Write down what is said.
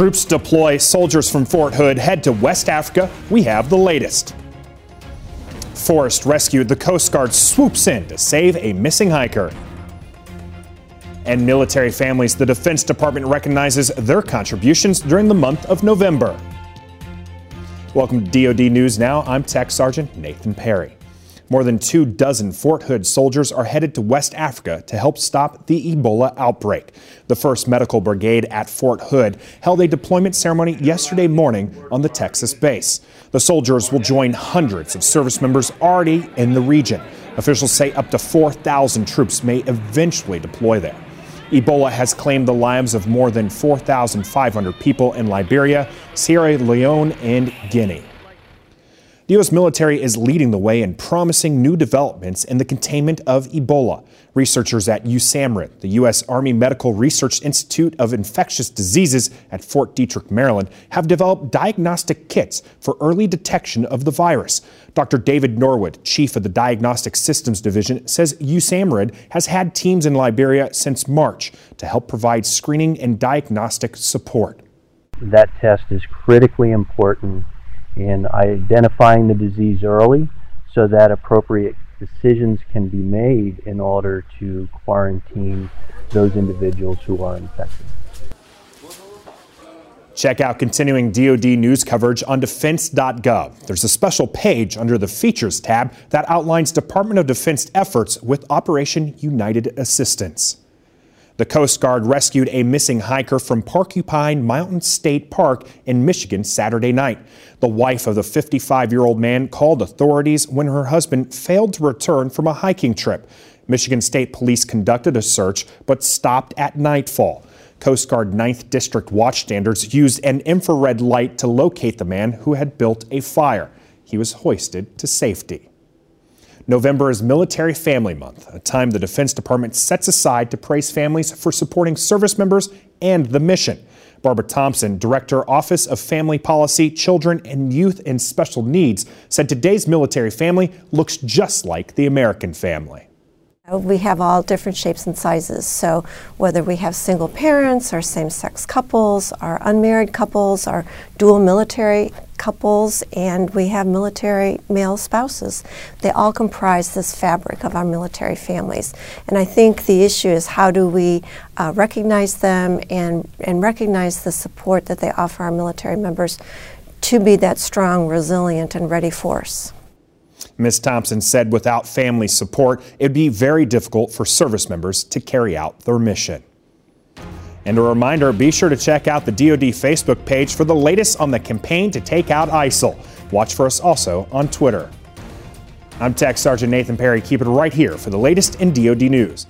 troops deploy, soldiers from Fort Hood head to West Africa. We have the latest. Forest rescued, the Coast Guard swoops in to save a missing hiker. And military families, the Defense Department recognizes their contributions during the month of November. Welcome to DoD News Now. I'm Tech Sergeant Nathan Perry. More than 24 Fort Hood soldiers are headed to West Africa to help stop the Ebola outbreak. The 1st Medical Brigade at Fort Hood held a deployment ceremony yesterday morning on the Texas base. The soldiers will join hundreds of service members already in the region. Officials say up to 4,000 troops may eventually deploy there. Ebola has claimed the lives of more than 4,500 people in Liberia, Sierra Leone, and Guinea. The U.S. military is leading the way in promising new developments in the containment of Ebola. Researchers at USAMRIID, the U.S. Army Medical Research Institute of Infectious Diseases at Fort Detrick, Maryland, have developed diagnostic kits for early detection of the virus. Dr. David Norwood, chief of the Diagnostic Systems Division, says USAMRIID has had teams in Liberia since March to help provide screening and diagnostic support. That test is critically important in identifying the disease early so that appropriate decisions can be made in order to quarantine those individuals who are infected. Check out continuing DoD news coverage on defense.gov. There's a special page under the Features tab that outlines Department of Defense efforts with Operation United Assistance. The Coast Guard rescued a missing hiker from Porcupine Mountain State Park in Michigan Saturday night. The wife of the 55-year-old man called authorities when her husband failed to return from a hiking trip. Michigan State Police conducted a search but stopped at nightfall. Coast Guard 9th District watchstanders used an infrared light to locate the man who had built a fire. He was hoisted to safety. November is Military Family Month, a time the Defense Department sets aside to praise families for supporting service members and the mission. Barbara Thompson, Director, Office of Family Policy, Children and Youth and Special Needs, said today's military family looks just like the American family. We have all different shapes and sizes, so whether we have single parents or same-sex couples or unmarried couples or dual military couples, and we have military male spouses, they all comprise this fabric of our military families. And I think the issue is how do we recognize them and recognize the support that they offer our military members to be that strong, resilient, and ready force. Ms. Thompson said without family support, it'd be very difficult for service members to carry out their mission. And a reminder, be sure to check out the DoD Facebook page for the latest on the campaign to take out ISIL. Watch for us also on Twitter. I'm Tech Sergeant Nathan Perry. Keep it right here for the latest in DoD news.